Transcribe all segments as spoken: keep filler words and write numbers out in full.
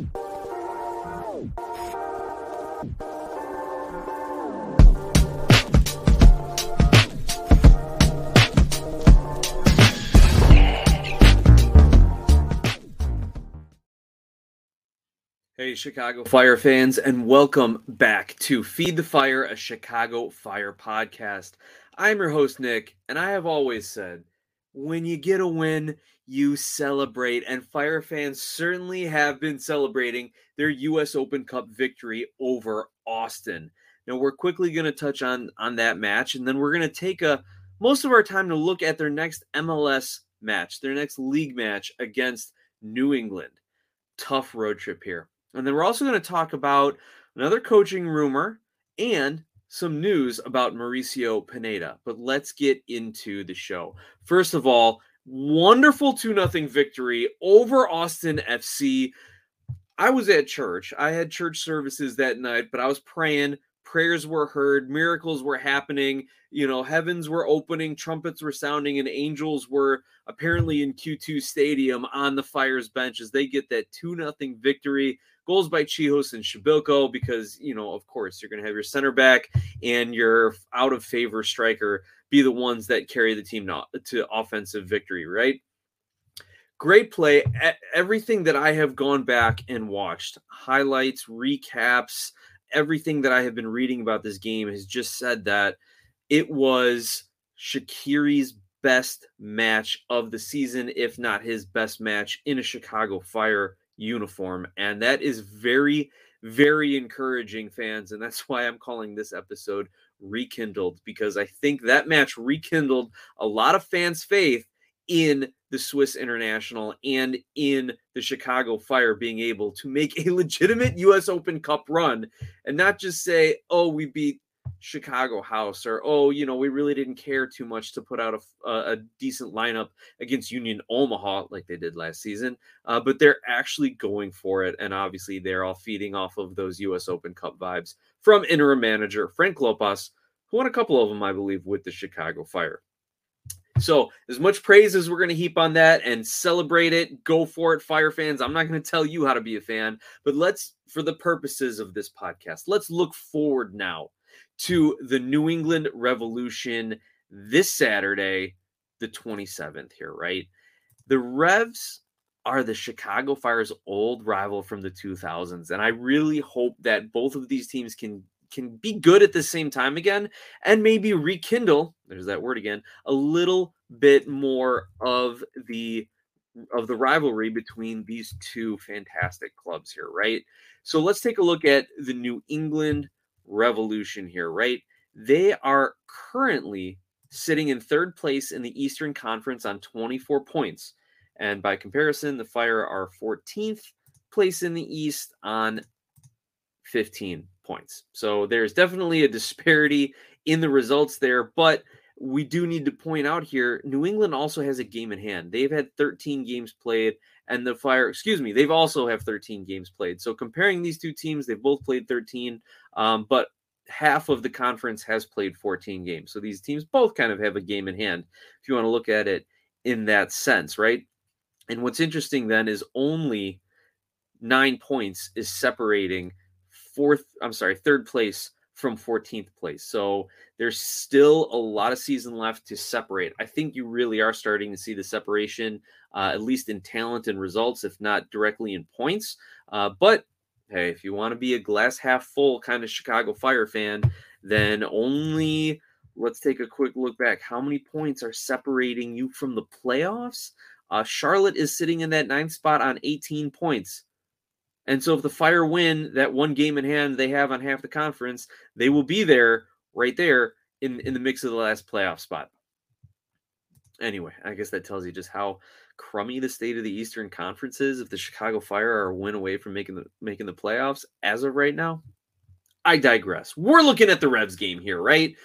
Hey, Chicago Fire fans, and welcome back to Feed the Fire, a Chicago Fire podcast. I'm your host, Nick, and I have always said, when you get a win, you celebrate. And Fire fans certainly have been celebrating their U S Open Cup victory over Austin. Now, we're quickly going to touch on, on that match, and then we're going to take a most of our time to look at their next M L S match, their next league match against New England. Tough road trip here. And then we're also going to talk about another coaching rumor and some news about Mauricio Pineda. But let's get into the show. First of all, wonderful two nothing victory over Austin F C. I was at church. I had church services that night, but I was praying. Prayers were heard. Miracles were happening. You know, heavens were opening. Trumpets were sounding. And angels were apparently in Q two Stadium on the Fire's bench as they get that two nothing victory. Goals by Chihos and Shabilko because, you know, of course, you're going to have your center back and your out-of-favor striker be the ones that carry the team to offensive victory, right? Great play. Everything that I have gone back and watched, highlights, recaps, everything that I have been reading about this game has just said that it was Shaqiri's best match of the season, if not his best match in a Chicago Fire uniform. And that is very, very encouraging, fans. And that's why I'm calling this episode Rekindled, because I think that match rekindled a lot of fans' faith in the Swiss International and in the Chicago Fire being able to make a legitimate U S Open Cup run and not just say, oh, we beat Chicago House, or, oh, you know, we really didn't care too much to put out a, a, a decent lineup against Union Omaha like they did last season, uh, but they're actually going for it. And obviously they're all feeding off of those U S Open Cup vibes from interim manager Frank Klopas, who won a couple of them, I believe, with the Chicago Fire. So as much praise as we're going to heap on that and celebrate it, go for it, Fire fans. I'm not going to tell you how to be a fan, but let's, for the purposes of this podcast, let's look forward now to the New England Revolution this Saturday, the twenty-seventh here, right? The Revs are the Chicago Fire's old rival from the two thousands, and I really hope that both of these teams can can be good at the same time again and maybe rekindle, there's that word again, a little bit more of the of the rivalry between these two fantastic clubs here, right? So let's take a look at the New England Revolution here, right? They are currently sitting in third place in the Eastern Conference on twenty-four points. And by comparison, the Fire are fourteenth place in the East on fifteen points. So there's definitely a disparity in the results there, but we do need to point out here, New England also has a game in hand. They've had thirteen games played, and the Fire, excuse me, they've also have thirteen games played. So comparing these two teams, they've both played thirteen, um, but half of the conference has played fourteen games. So these teams both kind of have a game in hand, if you want to look at it in that sense, right? And what's interesting then is only nine points is separating fourth, I'm sorry, third place from fourteenth place. So there's still a lot of season left to separate. I think you really are starting to see the separation, uh, at least in talent and results, if not directly in points. Uh, but hey, if you want to be a glass half full kind of Chicago Fire fan, then only, let's take a quick look back. How many points are separating you from the playoffs? Uh, Charlotte is sitting in that ninth spot on eighteen points. And so if the Fire win that one game in hand they have on half the conference, they will be there, right there, in, in the mix of the last playoff spot. Anyway, I guess that tells you just how crummy the state of the Eastern Conference is if the Chicago Fire are a win away from making the, making the playoffs as of right now. I digress. We're looking at the Revs game here, right?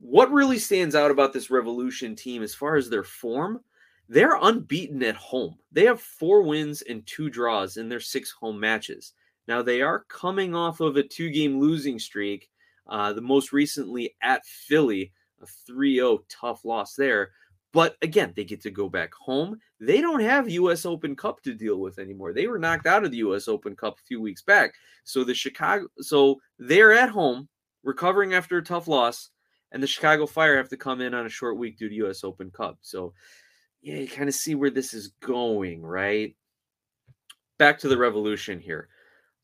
What really stands out about this Revolution team as far as their form? They're unbeaten at home. They have four wins and two draws in their six home matches. Now, they are coming off of a two-game losing streak, uh, the most recently at Philly, a three oh tough loss there. But again, they get to go back home. They don't have U S Open Cup to deal with anymore. They were knocked out of the U S Open Cup a few weeks back. So the Chicago, so they're at home recovering after a tough loss, and the Chicago Fire have to come in on a short week due to U S Open Cup. So yeah, you kind of see where this is going, right? Back to the Revolution here.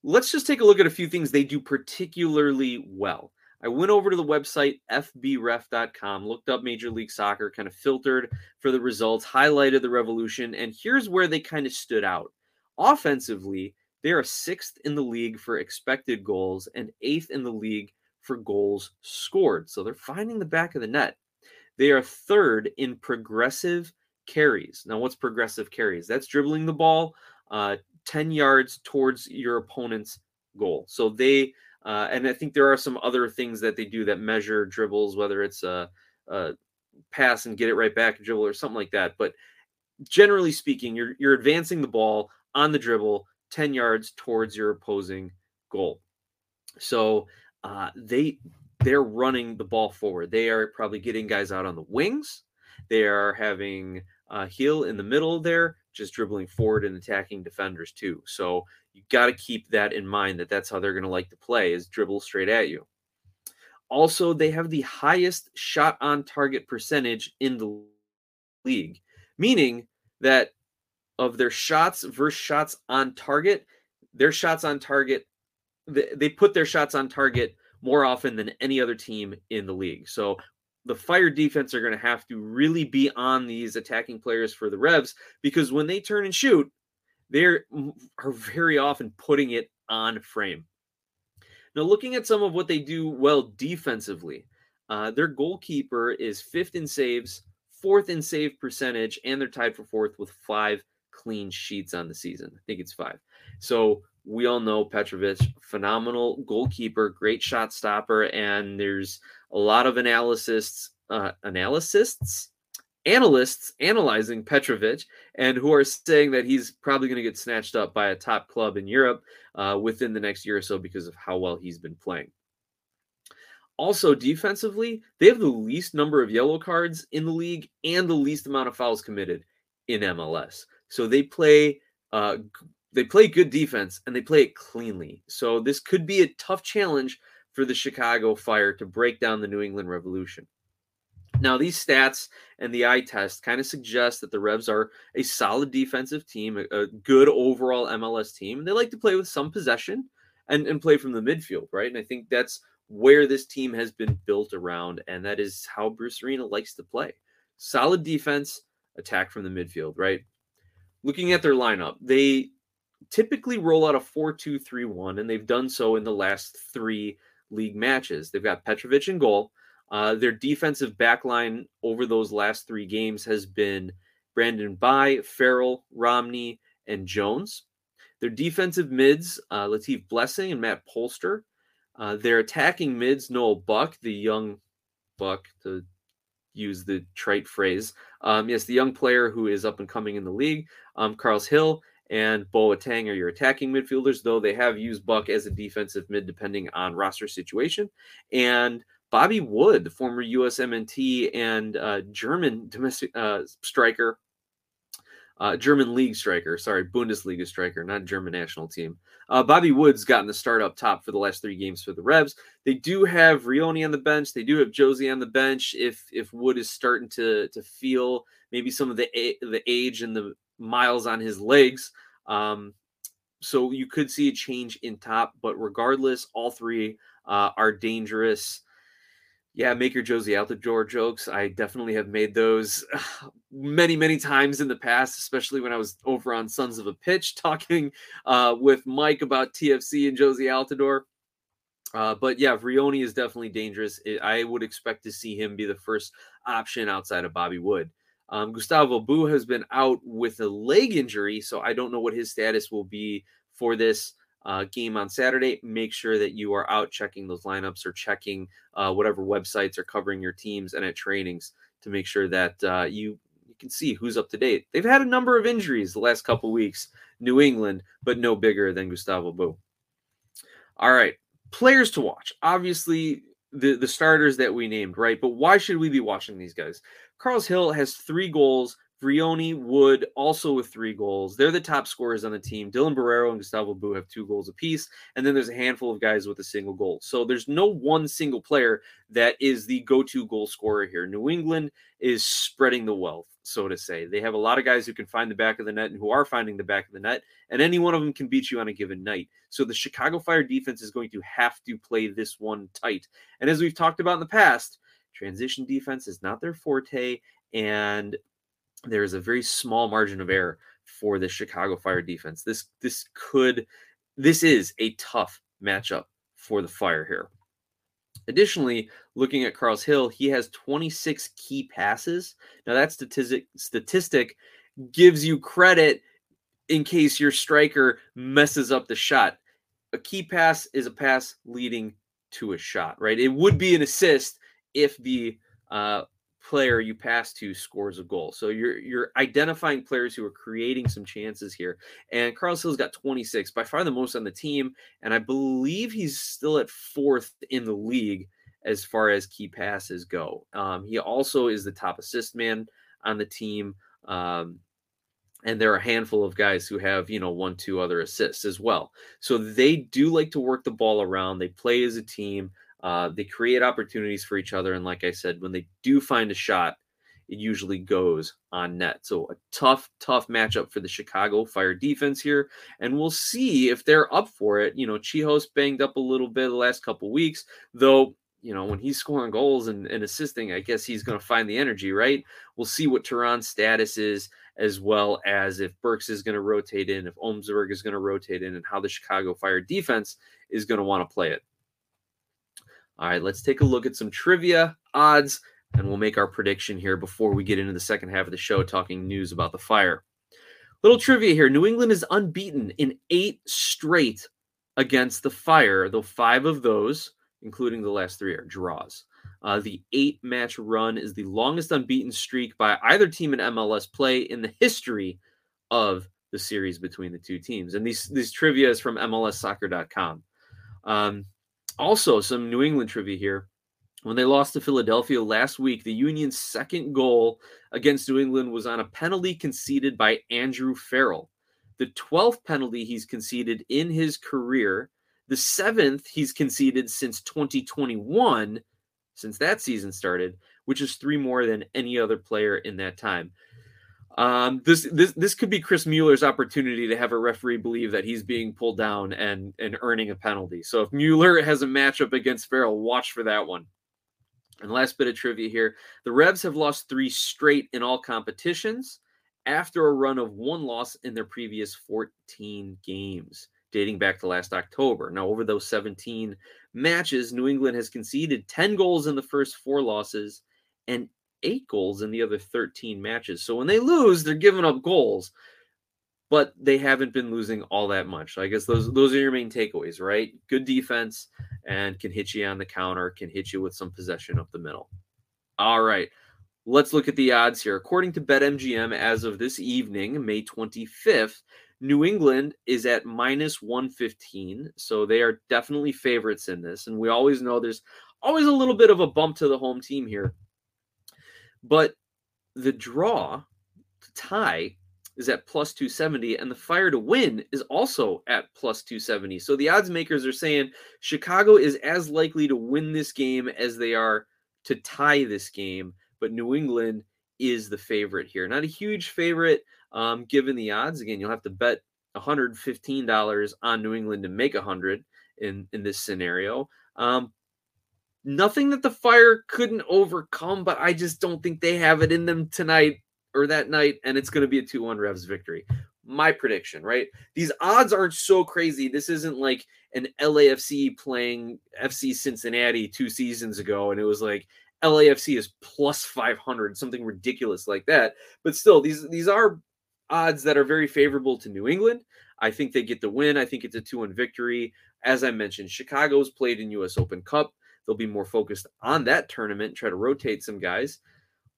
Let's just take a look at a few things they do particularly well. I went over to the website, f b ref dot com, looked up Major League Soccer, kind of filtered for the results, highlighted the Revolution, and here's where they kind of stood out. Offensively, they are sixth in the league for expected goals and eighth in the league for goals scored. So they're finding the back of the net. They are third in progressive carries. Now, what's progressive carries? That's dribbling the ball uh, ten yards towards your opponent's goal. So they... Uh, and I think there are some other things that they do that measure dribbles, whether it's a, a pass and get it right back, dribble or something like that. But generally speaking, you're you're advancing the ball on the dribble ten yards towards your opposing goal. So uh, they they're running the ball forward. They are probably getting guys out on the wings. They are having uh, Gil in the middle there, just dribbling forward and attacking defenders too. So you got to keep that in mind, that that's how they're going to like to play, is dribble straight at you. Also, they have the highest shot on target percentage in the league, meaning that of their shots versus shots on target, their shots on target, they put their shots on target more often than any other team in the league. So the Fire defense are going to have to really be on these attacking players for the Revs, because when they turn and shoot, they are very often putting it on frame. Now, looking at some of what they do well defensively, uh, their goalkeeper is fifth in saves, fourth in save percentage, and they're tied for fourth with five clean sheets on the season. I think it's five. So we all know Petrović, phenomenal goalkeeper, great shot stopper, and there's a lot of analysts, uh, analysts, analysts analyzing Petrović, and who are saying that he's probably going to get snatched up by a top club in Europe uh, within the next year or so because of how well he's been playing. Also, defensively, they have the least number of yellow cards in the league and the least amount of fouls committed in M L S. So they play uh, they play good defense, and they play it cleanly. So this could be a tough challenge for the Chicago Fire to break down the New England Revolution. Now, these stats and the eye test kind of suggest that the Revs are a solid defensive team, a good overall M L S team. They like to play with some possession and, and play from the midfield, right? And I think that's where this team has been built around, and that is how Bruce Arena likes to play. Solid defense, attack from the midfield, right? Looking at their lineup, they typically roll out a four two three one, and they've done so in the last three league matches. They've got Petrović in goal. Uh, their defensive backline over those last three games has been Brandon By, Farrell, Romney, and Jones. Their defensive mids, uh, Latif Blessing and Matt Polster. Uh, their attacking mids, Noel Buck, the young Buck, to use the trite phrase. Um, yes, the young player who is up and coming in the league. Um, Carles Gil and Boateng are your attacking midfielders, though they have used Buck as a defensive mid depending on roster situation. And Bobby Wood, the former U S M N T and uh, German domestic uh, striker, uh, German league striker, sorry, Bundesliga striker, not German national team. Uh, Bobby Wood's gotten the start up top for the last three games for the Revs. They do have Vrioni on the bench. They do have Jozy on the bench. If if Wood is starting to to feel maybe some of the the age and the miles on his legs, um, so you could see a change in top. But regardless, all three uh, are dangerous. Yeah, make your Jozy Altidore jokes. I definitely have made those many, many times in the past, especially when I was over on Sons of a Pitch talking uh, with Mike about T F C and Jozy Altidore. Uh, but yeah, Vrioni is definitely dangerous. It, I would expect to see him be the first option outside of Bobby Wood. Um, Gustavo Bou has been out with a leg injury, so I don't know what his status will be for this Uh, game on Saturday. Make sure that you are out checking those lineups or checking uh, whatever websites are covering your teams and at trainings to make sure that uh, you, you can see who's up to date. They've had a number of injuries the last couple weeks, New England, but no bigger than Gustavo Bou. All right, players to watch. Obviously, the, the starters that we named, right? But why should we be watching these guys? Carles Gil has three goals. Vrioni, Wood, also with three goals. They're the top scorers on the team. Dylan Barrero and Gustavo Bou have two goals apiece, and then there's a handful of guys with a single goal. So there's no one single player that is the go-to goal scorer here. New England is spreading the wealth, so to say. They have a lot of guys who can find the back of the net and who are finding the back of the net, and any one of them can beat you on a given night. So the Chicago Fire defense is going to have to play this one tight. And as we've talked about in the past, transition defense is not their forte, and there is a very small margin of error for the Chicago Fire defense. This this could, this is a tough matchup for the Fire here. Additionally, looking at Carles Gil, he has twenty-six key passes. Now that statistic, statistic gives you credit in case your striker messes up the shot. A key pass is a pass leading to a shot, right? It would be an assist if the uh, player you pass to scores a goal. So you're you're identifying players who are creating some chances here. And Carles Gil's got twenty-six, by far the most on the team, and I believe he's still at fourth in the league as far as key passes go. Um, he also is the top assist man on the team, um, and there are a handful of guys who have, you know, one, two other assists as well. So they do like to work the ball around. They play as a team. Uh, they create opportunities for each other. And like I said, when they do find a shot, it usually goes on net. So a tough, tough matchup for the Chicago Fire defense here. And we'll see if they're up for it. You know, Chihos banged up a little bit the last couple weeks, though, you know, when he's scoring goals and, and assisting, I guess he's going to find the energy, right? We'll see what Tehran's status is, as well as if Burks is going to rotate in, if Olmsberg is going to rotate in, and how the Chicago Fire defense is going to want to play it. All right, let's take a look at some trivia odds, and we'll make our prediction here before we get into the second half of the show talking news about the Fire. Little trivia here. New England is unbeaten in eight straight against the Fire, though five of those, including the last three, are draws. Uh, the eight-match run is the longest unbeaten streak by either team in M L S play in the history of the series between the two teams. And these, these trivia is from M L S soccer dot com. Um, Also, some New England trivia here. When they lost to Philadelphia last week, the Union's second goal against New England was on a penalty conceded by Andrew Farrell. The twelfth penalty he's conceded in his career, the seventh he's conceded since twenty twenty-one, since that season started, which is three more than any other player in that time. Um, this, this, this could be Chris Mueller's opportunity to have a referee believe that he's being pulled down and, and earning a penalty. So if Mueller has a matchup against Farrell, watch for that one. And last bit of trivia here. The Revs have lost three straight in all competitions after a run of one loss in their previous fourteen games, dating back to last October. Now, over those seventeen matches, New England has conceded ten goals in the first four losses and eight goals in the other thirteen matches. So when they lose, they're giving up goals, but they haven't been losing all that much. So I guess those those are your main takeaways, right? Good defense and can hit you on the counter, can hit you with some possession up the middle. All right, let's look at the odds here. According to BetMGM, as of this evening, May twenty-fifth, New England is at minus one fifteen. So they are definitely favorites in this. And we always know there's always a little bit of a bump to the home team here. But the draw, the tie, is at plus two seventy, and the Fire to win is also at plus two seventy. So the odds makers are saying Chicago is as likely to win this game as they are to tie this game, but New England is the favorite here. Not a huge favorite um, given the odds. Again, you'll have to bet one hundred fifteen dollars on New England to make one hundred in, in this scenario. Um, Nothing that the Fire couldn't overcome, but I just don't think they have it in them tonight or that night, and it's going to be a two one Revs victory. My prediction, right? These odds aren't so crazy. This isn't like an L A F C playing F C Cincinnati two seasons ago, and it was like L A F C is plus five hundred, something ridiculous like that. But still, these these are odds that are very favorable to New England. I think they get the win. I think it's a two one victory. As I mentioned, Chicago's played in U S Open Cup. They'll be more focused on that tournament and try to rotate some guys.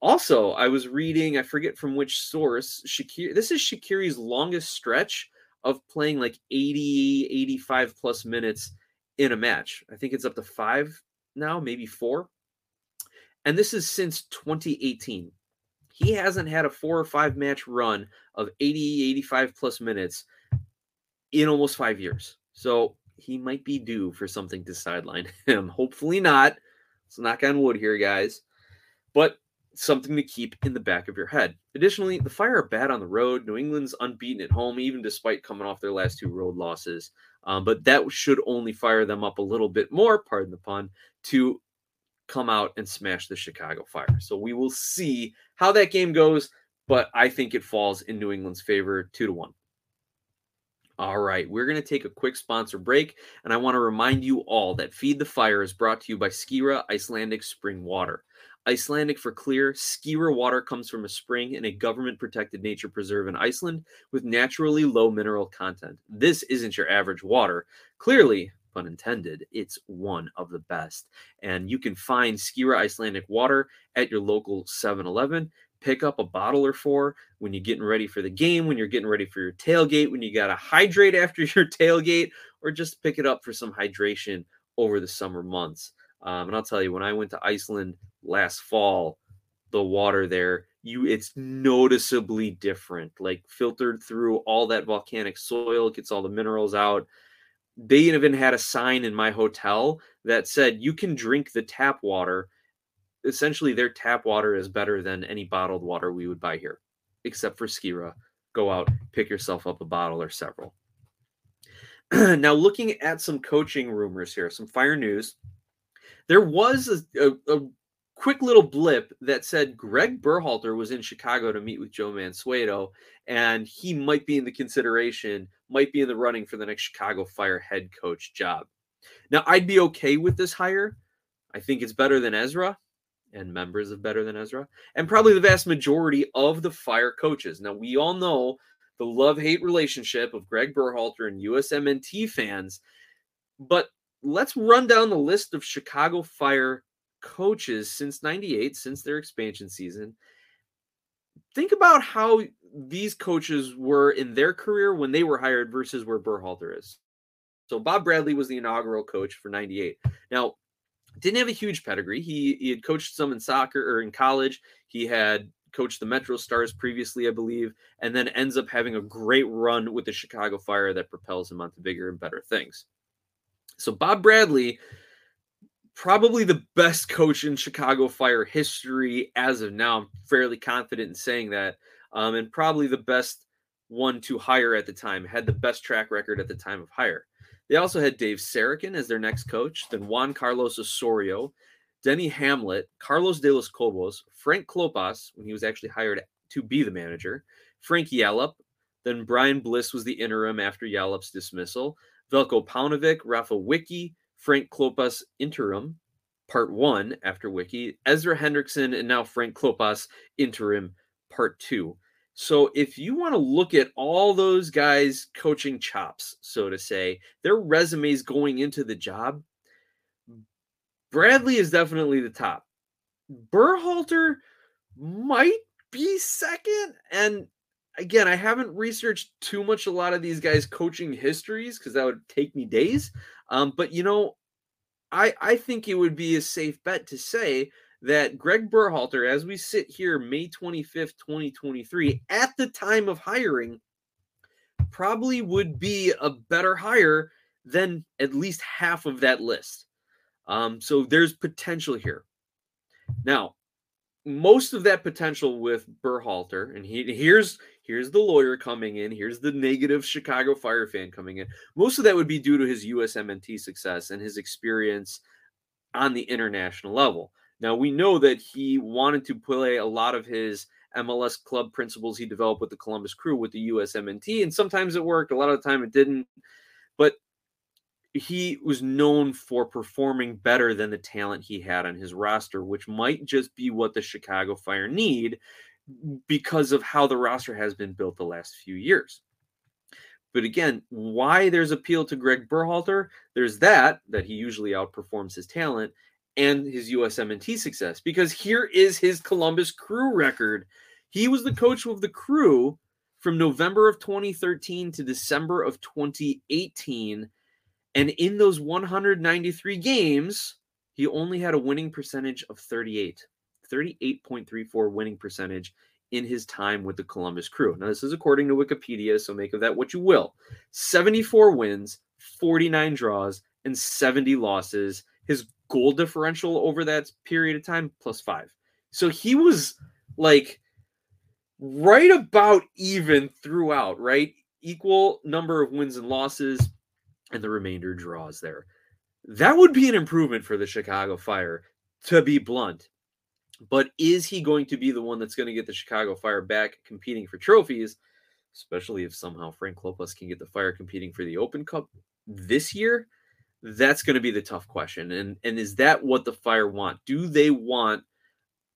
Also, I was reading, I forget from which source, Shaqiri, this is Shaqiri's longest stretch of playing like eighty, eighty-five plus minutes in a match. I think it's up to five now, maybe four. And this is since twenty eighteen. he hasn't had a four or five match run of eighty, eighty-five plus minutes in almost five years. So he might be due for something to sideline him. Hopefully not. Let's knock on wood here, guys. But something to keep in the back of your head. Additionally, the Fire are bad on the road. New England's unbeaten at home, even despite coming off their last two road losses. Um, but that should only fire them up a little bit more, pardon the pun, to come out and smash the Chicago Fire. So we will see how that game goes, but I think it falls in New England's favor two to one. All right, we're going to take a quick sponsor break, and I want to remind you all that Feed the Fire is brought to you by Skira Icelandic Spring Water. Icelandic for clear, Skira water comes from a spring in a government-protected nature preserve in Iceland with naturally low mineral content. This isn't your average water. Clearly, pun intended, it's one of the best. And you can find Skira Icelandic water at your local seven eleven. Pick up a bottle or four when you're getting ready for the game, when you're getting ready for your tailgate, when you got to hydrate after your tailgate, or just pick it up for some hydration over the summer months. Um, and I'll tell you, when I went to Iceland last fall, the water there, you it's noticeably different, like filtered through all that volcanic soil, gets all the minerals out. They even had a sign in my hotel that said, you can drink the tap water. Essentially, their tap water is better than any bottled water we would buy here, except for Skira. Go out, pick yourself up a bottle or several. Now, looking at some coaching rumors here, some Fire news. There was a, a, a quick little blip that said Gregg Berhalter was in Chicago to meet with Joe Mansueto, and he might be in the consideration, might be in the running for the next Chicago Fire head coach job. Now, I'd be okay with this hire. I think it's better than Ezra, and members of Better Than Ezra, and probably the vast majority of the Fire coaches. Now, we all know the love-hate relationship of Gregg Berhalter and U S M N T fans, but let's run down the list of Chicago Fire coaches since ninety-eight, since their expansion season. Think about how these coaches were in their career when they were hired versus where Berhalter is. So Bob Bradley was the inaugural coach for ninety-eight. Now, didn't have a huge pedigree. He, he had coached some in soccer or in college. He had coached the Metro Stars previously, I believe, and then ends up having a great run with the Chicago Fire that propels him onto bigger and better things. So Bob Bradley, probably the best coach in Chicago Fire history as of now. I'm fairly confident in saying that, um, and probably the best one to hire at the time, had the best track record at the time of hire. They also had Dave Sarakin as their next coach, then Juan Carlos Osorio, Denny Hamlet, Carlos de los Cobos, Frank Klopas, when he was actually hired to be the manager, Frank Yallop, then Brian Bliss was the interim after Yallop's dismissal, Veljko Paunovic, Rafa Wicki, Frank Klopas interim, part one after Wicki, Ezra Hendrickson, and now Frank Klopas interim, part two. So if you want to look at all those guys' coaching chops, so to say, their resumes going into the job, Bradley is definitely the top. Berhalter might be second. And again, I haven't researched too much a lot of these guys' coaching histories because that would take me days. Um, but, you know, I, I think it would be a safe bet to say that Gregg Berhalter, as we sit here May twenty-fifth, twenty twenty-three, at the time of hiring, probably would be a better hire than at least half of that list. Um, so there's potential here. Now, most of that potential with Berhalter, and he, here's here's the lawyer coming in, here's the negative Chicago Fire fan coming in, most of that would be due to his U S M N T success and his experience on the international level. Now, we know that he wanted to play a lot of his M L S club principles he developed with the Columbus Crew with the U S M N T, and sometimes it worked, a lot of the time it didn't. But he was known for performing better than the talent he had on his roster, which might just be what the Chicago Fire need because of how the roster has been built the last few years. But again, why there's appeal to Gregg Berhalter, there's that, that he usually outperforms his talent, and his U S M N T success, because here is his Columbus Crew record. He was the coach of the Crew from November of twenty thirteen to December of twenty eighteen. And in those one hundred ninety-three games, he only had a winning percentage of 38, thirty-eight point three four winning percentage in his time with the Columbus Crew. Now, this is according to Wikipedia, so make of that what you will. seventy-four wins, forty-nine draws, and seventy losses. His goal differential over that period of time, plus five. So he was, like, right about even throughout, right? Equal number of wins and losses, and the remainder draws there. That would be an improvement for the Chicago Fire, to be blunt. But is he going to be the one that's going to get the Chicago Fire back competing for trophies, especially if somehow Frank Klopas can get the Fire competing for the Open Cup this year? That's going to be the tough question. And, and is that what the Fire want? Do they want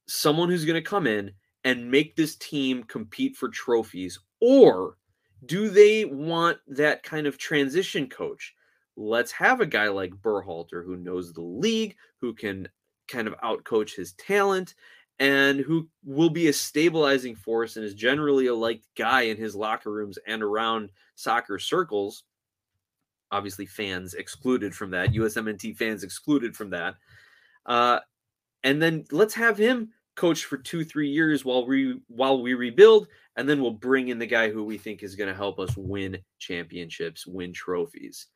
someone who's going to come in and make this team compete for trophies? Or do they want that kind of transition coach? Let's have a guy like Berhalter who knows the league, who can kind of outcoach his talent, and who will be a stabilizing force and is generally a liked guy in his locker rooms and around soccer circles. Obviously, fans excluded from that. U S M N T fans excluded from that. Uh, and then let's have him coach for two, three years while we while we rebuild, and then we'll bring in the guy who we think is going to help us win championships, win trophies.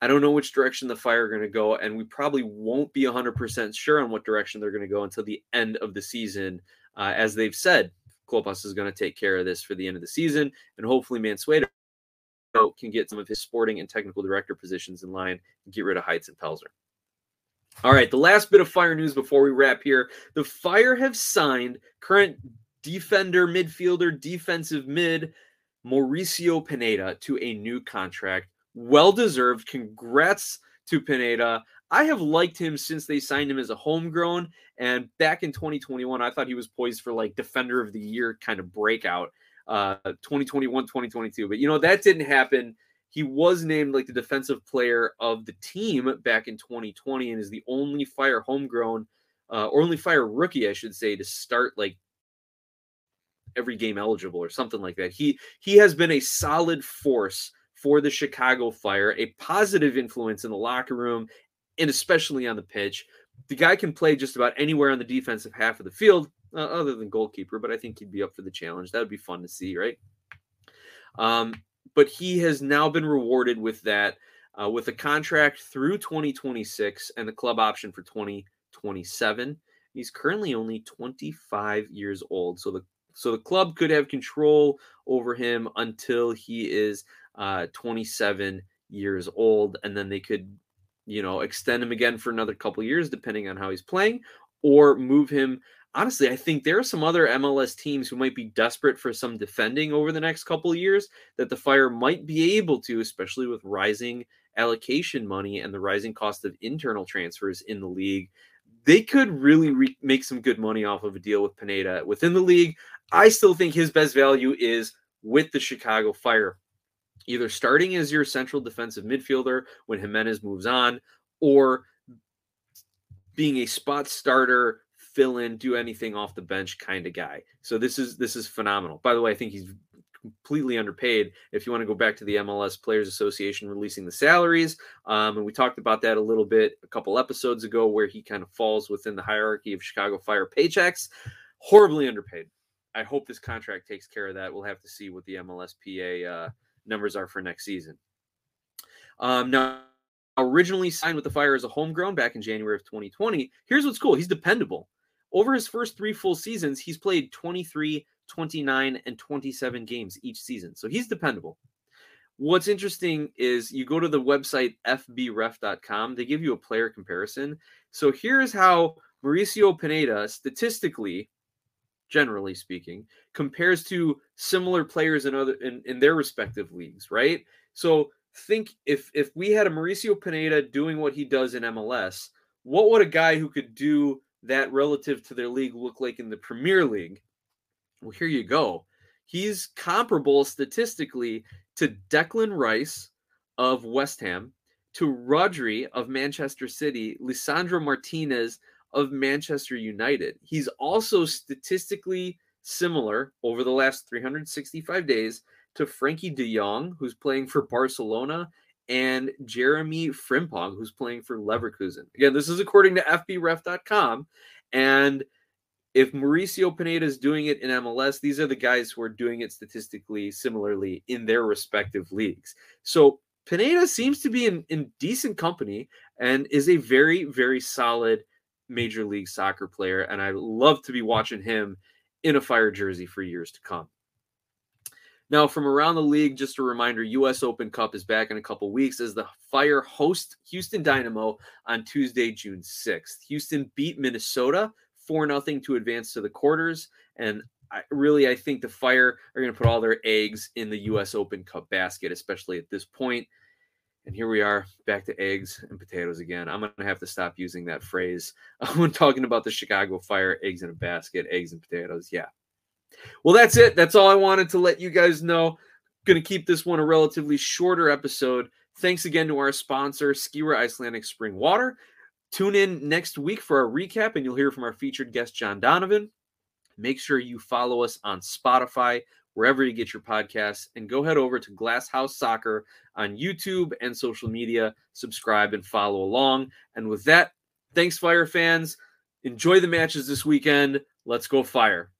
I don't know which direction the Fire are going to go, and we probably won't be one hundred percent sure on what direction they're going to go until the end of the season. Uh, as they've said, Klopas is going to take care of this for the end of the season, and hopefully Mansueto can get some of his sporting and technical director positions in line and get rid of Heitz and Pelzer. All right, the last bit of Fire news before we wrap here. The Fire have signed current defender, midfielder, defensive mid, Mauricio Pineda to a new contract. Well-deserved. Congrats to Pineda. I have liked him since they signed him as a homegrown, and back in twenty twenty-one, I thought he was poised for, like, Defender of the Year kind of breakout, uh, twenty twenty-one, twenty twenty-two. But, you know, that didn't happen. He was named, like, the Defensive Player of the Team back in twenty twenty and is the only Fire homegrown, uh, or only Fire rookie, I should say, to start, like, every game eligible or something like that. He He has been a solid force for the Chicago Fire, a positive influence in the locker room and especially on the pitch. The guy can play just about anywhere on the defensive half of the field, uh, other than goalkeeper, but I think he'd be up for the challenge. That would be fun to see, right? Um, but he has now been rewarded with that, uh, with a contract through twenty twenty-six and the club option for twenty twenty-seven. He's currently only twenty-five years old, so the so the club could have control over him until he is uh twenty-seven years old, and then they could, you know, extend him again for another couple years depending on how he's playing, or move him. Honestly, I think there are some other M L S teams who might be desperate for some defending over the next couple of years that the Fire might be able to, especially with rising allocation money and the rising cost of internal transfers in the league. They could really re- make some good money off of a deal with Pineda within the league. I still think his best value is with the Chicago Fire, either starting as your central defensive midfielder when Jimenez moves on, or being a spot starter, fill in, do anything off the bench kind of guy. So this is, this is phenomenal. By the way, I think he's completely underpaid. If you want to go back to the M L S Players Association releasing the salaries. Um, and we talked about that a little bit a couple episodes ago, where he kind of falls within the hierarchy of Chicago Fire paychecks, horribly underpaid. I hope this contract takes care of that. We'll have to see what the M L S P A, uh, numbers are for next season. Um, now, originally signed with the Fire as a homegrown back in January of twenty twenty. Here's what's cool. He's dependable. Over his first three full seasons, he's played twenty-three, twenty-nine, and twenty-seven games each season. So he's dependable. What's interesting is you go to the website f b ref dot com. They give you a player comparison. So here's how Mauricio Pineda statistically, generally speaking, compares to similar players in other in, in their respective leagues, right? So think if if we had a Mauricio Pineda doing what he does in M L S, what would a guy who could do that relative to their league look like in the Premier League? Well, here you go. He's comparable statistically to Declan Rice of West Ham, to Rodri of Manchester City, Lisandro Martinez of Manchester United. He's also statistically similar over the last three hundred sixty-five days to Frankie de Jong, who's playing for Barcelona, and Jeremy Frimpong, who's playing for Leverkusen. Again, this is according to f b ref dot com, and if Mauricio Pineda is doing it in M L S, these are the guys who are doing it statistically similarly in their respective leagues. So Pineda seems to be in, in decent company and is a very, very solid Major League Soccer player. And I love to be watching him in a Fire jersey for years to come. Now, from around the league, just a reminder, U S Open Cup is back in a couple weeks as the Fire host Houston Dynamo on Tuesday, June sixth. Houston beat Minnesota four nothing to advance to the quarters. And I, really, I think the Fire are going to put all their eggs in the U S Open Cup basket, especially at this point. And here we are, back to eggs and potatoes again. I'm going to have to stop using that phrase when talking about the Chicago Fire, eggs in a basket, eggs and potatoes. Yeah. Well, that's it. That's all I wanted to let you guys know. Going to keep this one a relatively shorter episode. Thanks again to our sponsor, Skiwa Icelandic Spring Water. Tune in next week for our recap, and you'll hear from our featured guest, John Donovan. Make sure you follow us on Spotify, wherever you get your podcasts, and go head over to Glasshouse Soccer on YouTube and social media. Subscribe and follow along. And with that, thanks, Fire fans. Enjoy the matches this weekend. Let's go Fire.